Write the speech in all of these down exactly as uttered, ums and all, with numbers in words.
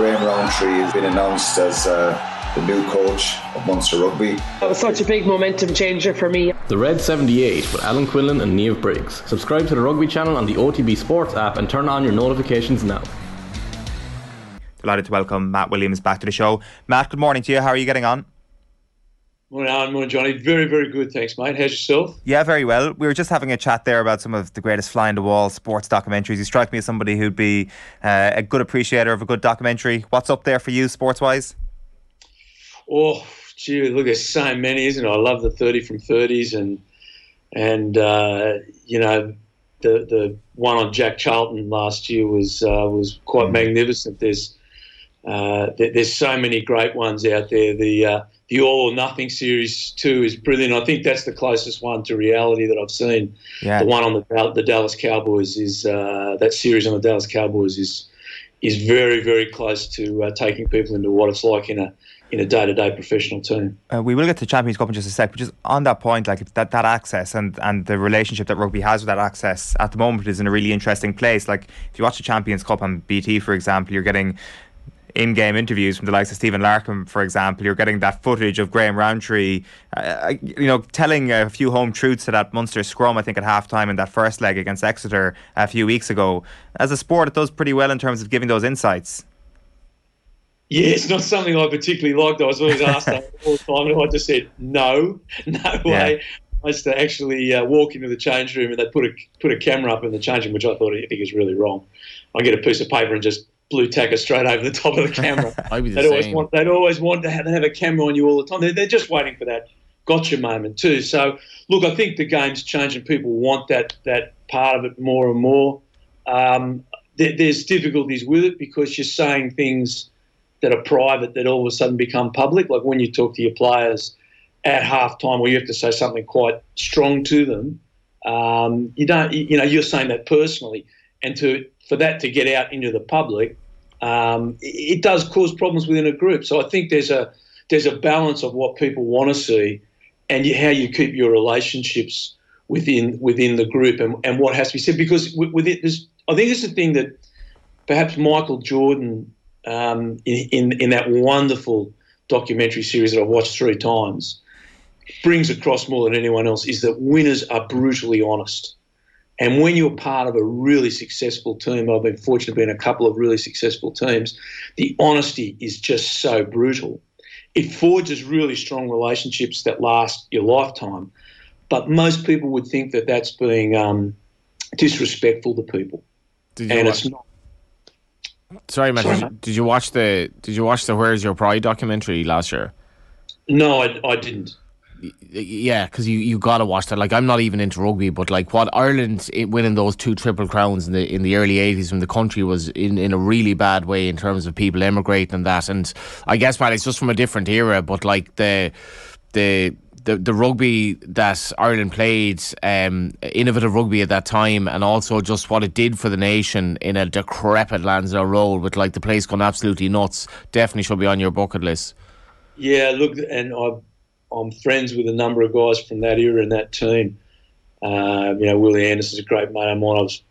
Graham Rowntree has been announced as uh, the new coach of Munster Rugby. That was such a big momentum changer for me. The Red seventy-eight with Alan Quillen and Niamh Briggs. Subscribe to the Rugby channel on the O T B Sports app and turn on your notifications now. Delighted to welcome Matt Williams back to the show. Matt, good morning to you. How are you getting on? Morning, Alan. Morning, Johnny. Very, very good. Thanks, mate. How's yourself? Yeah, very well. We were just having a chat there about some of the greatest fly-on-the-wall sports documentaries. You strike me as somebody who'd be uh, a good appreciator of a good documentary. What's up there for you, sports-wise? Oh, gee, look, there's so many, isn't there? I love the thirty from thirties and, and uh, you know, the the one on Jack Charlton last year was uh, was quite mm. magnificent. There's, uh, there, there's so many great ones out there. The... Uh, The All or Nothing series too is brilliant. I think that's the closest one to reality that I've seen. Yeah. The one on the, the Dallas Cowboys is uh, that series on the Dallas Cowboys is is very, very close to uh, taking people into what it's like in a in a day-to-day professional team. Uh, we will get to Champions Cup in just a sec, but just on that point, like that, that access and, and the relationship that rugby has with that access at the moment is in a really interesting place. Like if you watch the Champions Cup on B T, for example, you're getting in-game interviews from the likes of Stephen Larkham, for example. You're getting that footage of Graham Rowntree, uh, you know, telling a few home truths to that Munster scrum, I think, at half-time in that first leg against Exeter a few weeks ago. As a sport, it does pretty well in terms of giving those insights. Yeah, it's not something I particularly liked. I was always asked that all the time, and I just said, no, no way. Yeah. I used to actually uh, walk into the change room and they put a, put a camera up in the change room, which I thought I think is really wrong. I get a piece of paper and just blue tacker straight over the top of the camera. I'd be the they'd, same. Always want, they'd always want to have, have a camera on you all the time. They're, they're just waiting for that gotcha moment too. So, look, I think the game's changing. People want that that part of it more and more. Um, there, there's difficulties with it because you're saying things that are private that all of a sudden become public, like when you talk to your players at halftime where you have to say something quite strong to them. Um, you don't, you know, you're saying that personally. And to for that to get out into the public, um, it, it does cause problems within a group. So I think there's a there's a balance of what people want to see, and you, how you keep your relationships within within the group, and, and what has to be said. Because with, with it, there's, I think it's the thing that perhaps Michael Jordan um, in, in in that wonderful documentary series that I've watched three times brings across more than anyone else is that winners are brutally honest. And when you're part of a really successful team, I've been fortunate to be in a couple of really successful teams, the honesty is just so brutal. It forges really strong relationships that last your lifetime. But most people would think that that's being um, disrespectful to people. Did you and watch- it's not. Sorry, Matt, Sorry, did, did you watch the Did you watch the Where's Your Pride documentary last year? No, I, I didn't. Yeah, because you, you got to watch that. Like, I'm not even into rugby, but like what Ireland it, winning those two triple crowns in the in the early eighties when the country was in, in a really bad way in terms of people emigrating and that. And I guess, man, it's just from a different era, but like the the the, the rugby that Ireland played, um, innovative rugby at that time, and also just what it did for the nation in a decrepit Lansdowne Road with like the place going absolutely nuts, definitely should be on your bucket list. Yeah, look, and I've I'm friends with a number of guys from that era and that team. Uh, you know, Willie Anderson is a great mate of mine. I was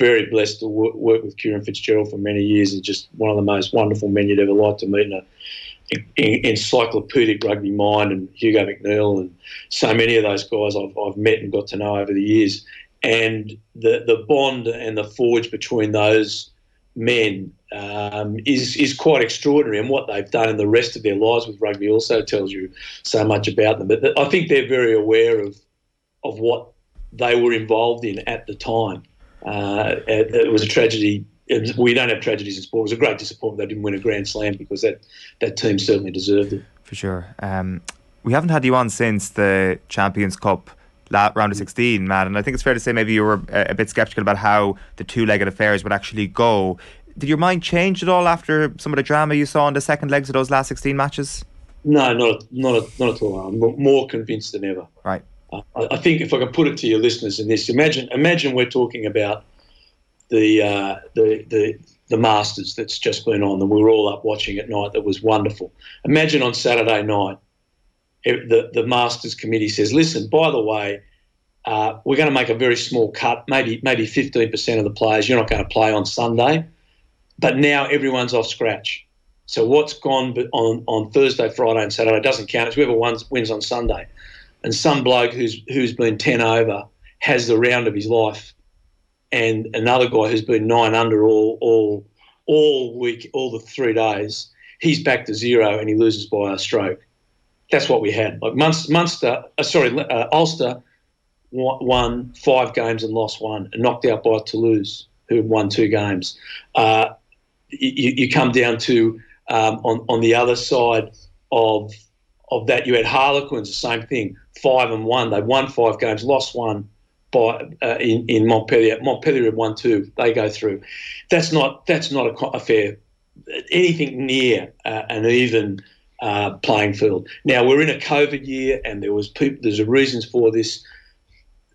very blessed to work, work with Kieran Fitzgerald for many years. He's just one of the most wonderful men you'd ever like to meet in an encyclopedic rugby mind, and Hugo McNeil and so many of those guys I've, I've met and got to know over the years. And the, the bond and the forge between those men um, is is quite extraordinary, and what they've done in the rest of their lives with rugby also tells you so much about them. But th- I think they're very aware of of what they were involved in at the time. Uh, it, it was a tragedy. It was, we don't have tragedies in sport. It was a great disappointment they didn't win a Grand Slam because that, that team certainly deserved it. For sure. Um, we haven't had you on since the Champions Cup round of sixteen, Matt, and I think it's fair to say maybe you were a bit sceptical about how the two-legged affairs would actually go. Did your mind change at all after some of the drama you saw in the second legs of those last sixteen matches? No, not not not at all. I'm more convinced than ever. Right. I, I think if I can put it to your listeners in this, imagine imagine we're talking about the uh, the the the Masters that's just been on, and we were all up watching at night. That was wonderful. Imagine on Saturday night, The, the Masters Committee says, listen, by the way, uh, we're going to make a very small cut, maybe maybe fifteen percent of the players. You're not going to play on Sunday, but now everyone's off scratch. So what's gone on, on Thursday, Friday and Saturday doesn't count. It's whoever wins, wins on Sunday. And some bloke who's who's been ten over has the round of his life, and another guy who's been nine under all all all week, all the three days, he's back to zero and he loses by a stroke. That's what we had. Like Munster, Munster uh, sorry, uh, Ulster won five games and lost one, and knocked out by Toulouse, who had won two games. Uh, you, you come down to um, on on the other side of of that, you had Harlequins, the same thing, five and one. They won five games, lost one by uh, in in Montpellier. Montpellier had won two. They go through. That's not that's not a, a fair, anything near uh, an even uh, playing field. Now we're in a COVID year, and there was people, there's reasons for this.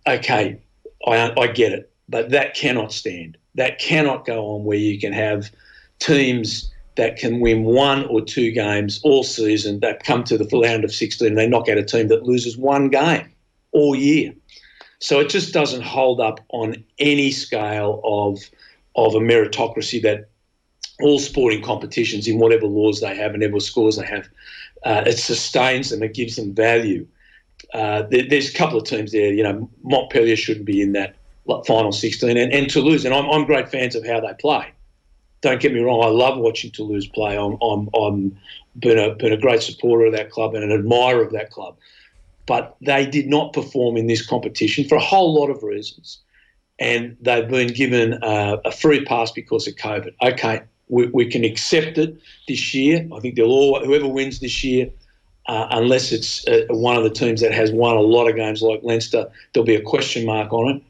Okay, I, I get it, but that cannot stand. That cannot go on where you can have teams that can win one or two games all season that come to the round of sixteen and they knock out a team that loses one game all year. So it just doesn't hold up on any scale of of a meritocracy that all sporting competitions, in whatever laws they have and whatever scores they have, uh, it sustains them, it gives them value. Uh, there, there's a couple of teams there, you know, Montpellier shouldn't be in that final sixteen, and, and Toulouse, and I'm, I'm great fans of how they play. Don't get me wrong, I love watching Toulouse play. I'm, I'm, I'm been a, been a great supporter of that club and an admirer of that club. But they did not perform in this competition for a whole lot of reasons, and they've been given a, a free pass because of COVID. Okay, we, we can accept it this year. I think they'll all, whoever wins this year, Uh, unless it's uh, one of the teams that has won a lot of games like Leinster, there'll be a question mark on it.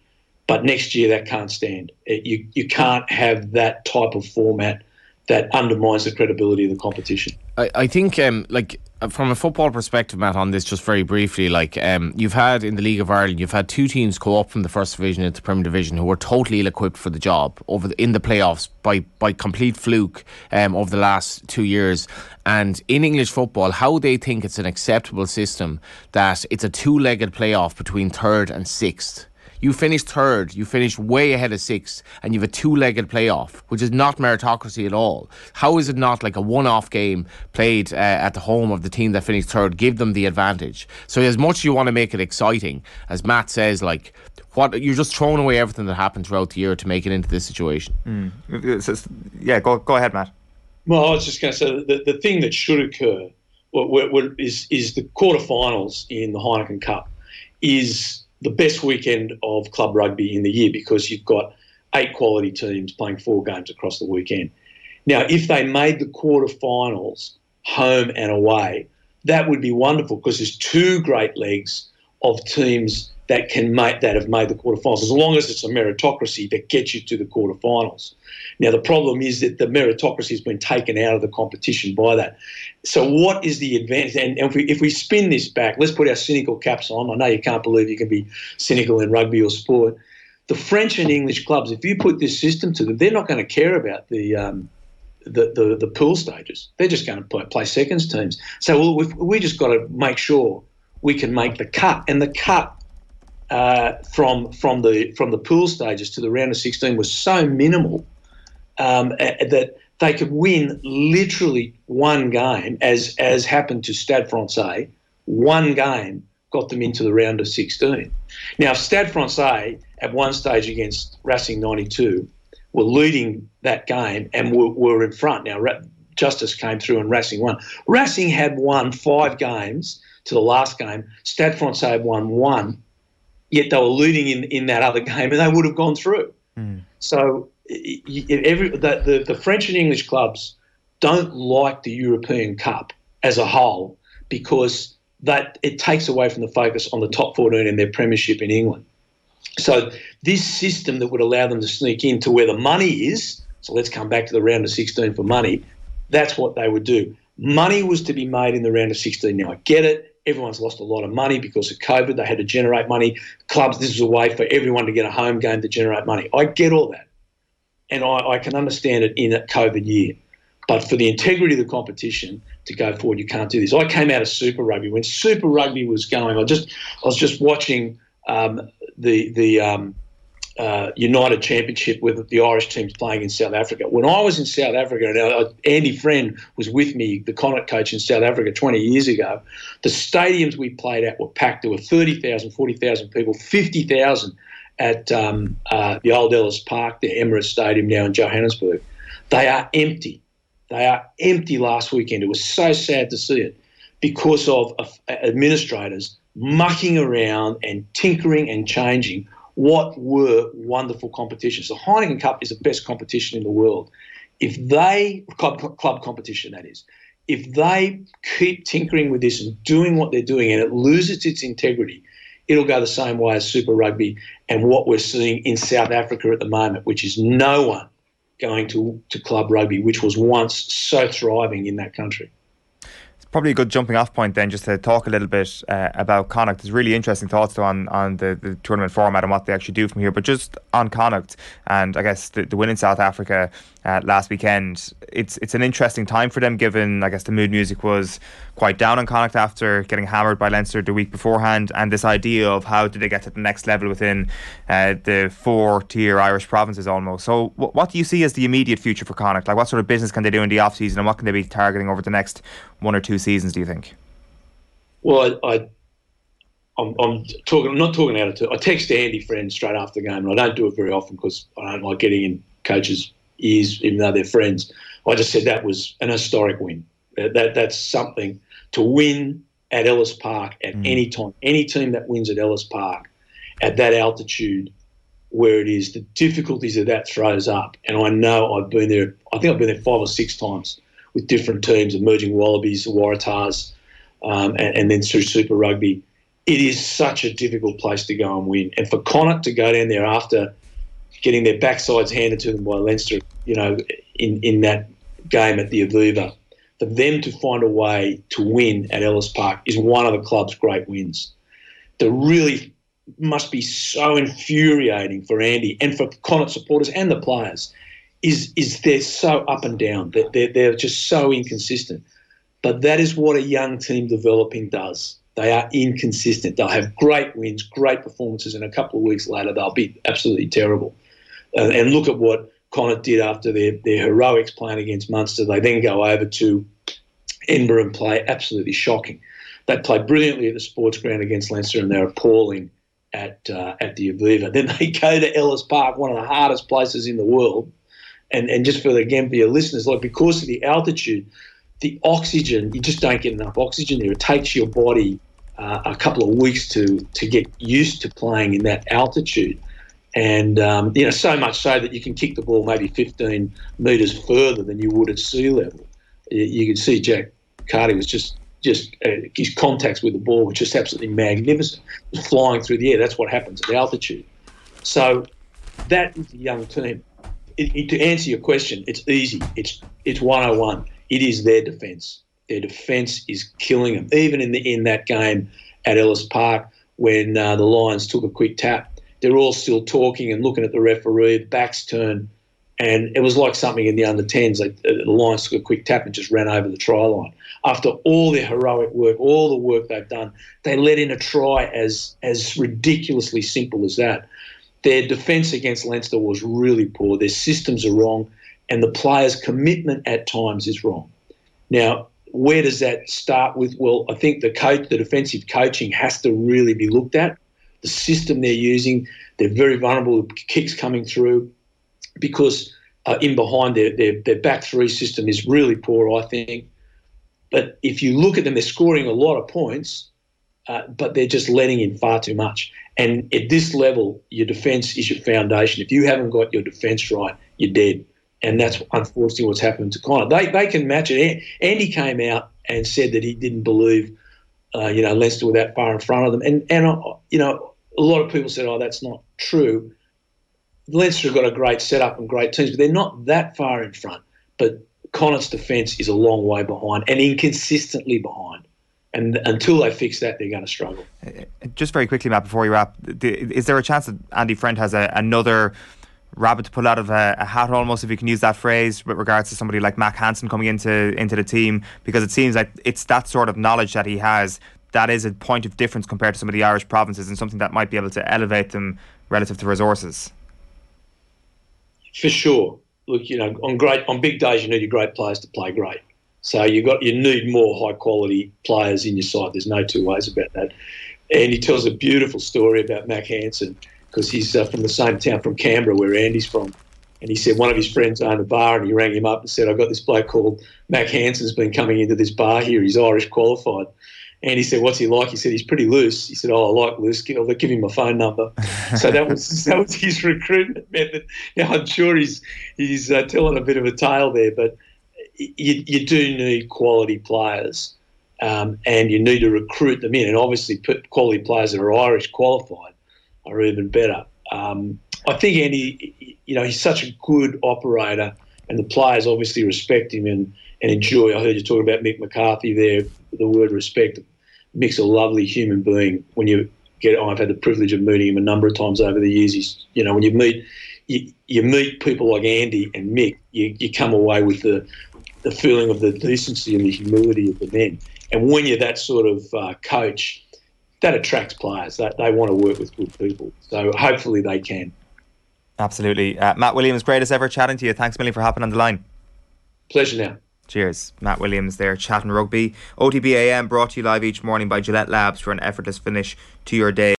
But next year that can't stand. It, you, you can't have that type of format that undermines the credibility of the competition. I, I think, um, like, from a football perspective, Matt, on this just very briefly, like um, you've had in the League of Ireland, you've had two teams go up from the First Division into the Premier Division who were totally ill-equipped for the job over the, in the playoffs by by complete fluke um, over the last two years. And in English football, how they think it's an acceptable system that it's a two-legged playoff between third and sixth. You finish third, you finish way ahead of sixth, and you have a two-legged playoff, which is not meritocracy at all. How is it not like a one-off game played uh, at the home of the team that finished third? Give them the advantage. So as much as you want to make it exciting, as Matt says, like, what you're just throwing away everything that happened throughout the year to make it into this situation. Mm. Yeah, go go ahead, Matt. Well, I was just going to say the the thing that should occur is is the quarterfinals in the Heineken Cup is the best weekend of club rugby in the year, because you've got eight quality teams playing four games across the weekend. Now, if they made the quarterfinals home and away, that would be wonderful, because there's two great legs of teams that can make that have made the quarterfinals, as long as it's a meritocracy that gets you to the quarterfinals. Now, the problem is that the meritocracy has been taken out of the competition by that. So what is the advantage? And, and if, we, if we spin this back, let's put our cynical caps on. I know you can't believe you can be cynical in rugby or sport. The French and English clubs, if you put this system to them, they're not going to care about the um, the, the the pool stages. They're just going to play, play seconds teams. So well, we've, we just got to make sure we can make the cut. And the cut uh, from from the from the pool stages to the round of sixteen was so minimal um, that they could win literally one game, as as happened to Stade Français. One game got them into the round of sixteen. Now, if Stade Français at one stage against Racing ninety-two were leading that game and were, were in front. Now, Justice came through and Racing won. Racing had won five games to the last game. Stade Français had won one, yet they were leading in, in that other game, and they would have gone through. Mm. So Every, the, the, the French and English clubs don't like the European Cup as a whole, because that it takes away from the focus on the top fourteen and their premiership in England. So this system that would allow them to sneak into where the money is, so let's come back to the round of sixteen for money, that's what they would do. Money was to be made in the round of sixteen. Now, I get it. Everyone's lost a lot of money because of COVID. They had to generate money. Clubs, this is a way for everyone to get a home game to generate money. I get all that. And I, I can understand it in a COVID year. But for the integrity of the competition to go forward, you can't do this. I came out of Super Rugby. When Super Rugby was going, I just I was just watching um, the the um, uh, United Championship with the Irish teams playing in South Africa. When I was in South Africa, and uh, Andy Friend was with me, the Connacht coach in South Africa twenty years ago, the stadiums we played at were packed. There were thirty thousand, forty thousand people, fifty thousand at um, uh, the old Ellis Park, the Emirates Stadium now in Johannesburg. They are empty. They are empty last weekend. It was so sad to see it because of uh, administrators mucking around and tinkering and changing what were wonderful competitions. The Heineken Cup is the best competition in the world. If they, club, club competition that is, if they keep tinkering with this and doing what they're doing and it loses its integrity, it'll go the same way as Super Rugby and what we're seeing in South Africa at the moment, which is no one going to, to club rugby, which was once so thriving in that country. Probably a good jumping off point then, just to talk a little bit uh, about Connacht. There's really interesting thoughts though on, on the, the tournament format and what they actually do from here. But just on Connacht and I guess the, the win in South Africa uh, last weekend, it's it's an interesting time for them given I guess the mood music was quite down on Connacht after getting hammered by Leinster the week beforehand, and this idea of how do they get to the next level within uh, the four tier Irish provinces almost. So w- what do you see as the immediate future for Connacht? Like what sort of business can they do in the off season and what can they be targeting over the next one or two seasons, do you think? Well, I, I, I'm, I'm talking. I'm not talking out of turn. I text Andy Friend straight after the game, and I don't do it very often because I don't like getting in coaches' ears, even though they're friends. I just said that was an historic win. That, that that's something to win at Ellis Park at mm. any time. Any team that wins at Ellis Park at that altitude, where it is, the difficulties that that throws up. And I know I've been there. I think I've been there five or six times with different teams, emerging Wallabies, the Waratahs, um, and, and then through Super Rugby. It is such a difficult place to go and win. And for Connacht to go down there after getting their backsides handed to them by Leinster, you know, in, in that game at the Aviva, for them to find a way to win at Ellis Park is one of the club's great wins. That really must be so infuriating for Andy and for Connacht supporters and the players. Is is they're so up and down. They're, they're, they're just so inconsistent. But that is what a young team developing does. They are inconsistent. They'll have great wins, great performances, and a couple of weeks later they'll be absolutely terrible. Uh, and look at what Connacht did after their, their heroics playing against Munster. They then go over to Edinburgh and play absolutely shocking. They play brilliantly at the sports ground against Leinster and they're appalling at, uh, at the Aviva. Then they go to Ellis Park, one of the hardest places in the world. And and just for the, again for your listeners, like because of the altitude, the oxygen, you just don't get enough oxygen there. It takes your body uh, a couple of weeks to to get used to playing in that altitude, and um, you know so much so that you can kick the ball maybe fifteen metres further than you would at sea level. You, you could see Jack Carty was just just uh, his contacts with the ball were just absolutely magnificent, just flying through the air. That's what happens at altitude. So that is a young team. It, it, to answer your question, it's easy. It's it's one oh one. It is their defence. Their defence is killing them. Even in the in that game at Ellis Park when uh, the Lions took a quick tap, they're all still talking and looking at the referee, backs turn, and it was like something in the under tens. Like, uh, the Lions took a quick tap and just ran over the try line. After all their heroic work, all the work they've done, they let in a try as as ridiculously simple as that. Their defence against Leinster was really poor. Their systems are wrong, and the players' commitment at times is wrong. Now, where does that start with? Well, I think the coach, the defensive coaching has to really be looked at. The system they're using, they're very vulnerable to kicks coming through because uh, in behind their, their, their back three system is really poor, I think. But if you look at them, they're scoring a lot of points, uh, but they're just letting in far too much. And at this level, your defence is your foundation. If you haven't got your defence right, you're dead. And that's unfortunately what's happened to Connacht. They they can match it. Andy came out and said that he didn't believe, uh, you know, Leinster were that far in front of them. And and uh, you know, a lot of people said, oh, that's not true. Leinster have got a great setup and great teams, but they're not that far in front. But Connacht's defence is a long way behind and inconsistently behind. And until they fix that, they're going to struggle. Just very quickly, Matt, before you wrap, is there a chance that Andy Friend has a, another rabbit to pull out of a, a hat almost, if you can use that phrase, with regards to somebody like Mac Hansen coming into, into the team? Because it seems like it's that sort of knowledge that he has that is a point of difference compared to some of the Irish provinces and something that might be able to elevate them relative to resources. for sure. Look, you know, on great on big days, you need your great players to play great. So you got you need more high quality players in your side. There's no two ways about that. And he tells a beautiful story about Mac Hansen, because he's uh, from the same town, from Canberra, where Andy's from. And he said one of his friends owned a bar, and he rang him up and said, I've got this bloke called Mac Hansen's been coming into this bar here. He's Irish qualified. And he said, what's he like? He said, he's pretty loose. He said, oh, I like loose. I'll give him my phone number. So that was that was his recruitment method. Now, I'm sure he's he's uh, telling a bit of a tale there, but you, you do need quality players, um, and you need to recruit them in. And obviously, put quality players that are Irish qualified are even better. Um, I think Andy, you know, he's such a good operator, and the players obviously respect him and, and enjoy. I heard you talk about Mick McCarthy there, the word respect. Mick's a lovely human being. When you get, I've had the privilege of meeting him a number of times over the years. He's, you know, when you meet, you, you meet people like Andy and Mick, you, you come away with the, the feeling of the decency and the humility of the men. And when you're that sort of uh, coach, that attracts players. That they want to work with good people. So hopefully they can. Absolutely. Uh, Matt Williams, great as ever chatting to you. Thanks a million for hopping on the line. Pleasure now. Cheers. Matt Williams there, chatting rugby. O T B A M brought to you live each morning by Gillette Labs for an effortless finish to your day.